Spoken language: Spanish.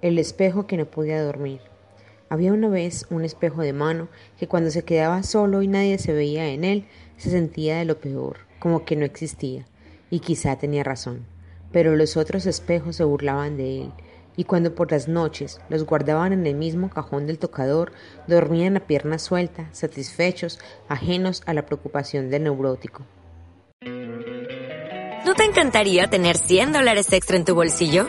El espejo que no podía dormir. Había una vez un espejo de mano que cuando se quedaba solo y nadie se veía en él, se sentía de lo peor, como que no existía. Y quizá tenía razón, pero los otros espejos se burlaban de él, y cuando por las noches los guardaban en el mismo cajón del tocador, dormían a pierna suelta, satisfechos, ajenos a la preocupación del neurótico. ¿No te encantaría tener $100 extra en tu bolsillo?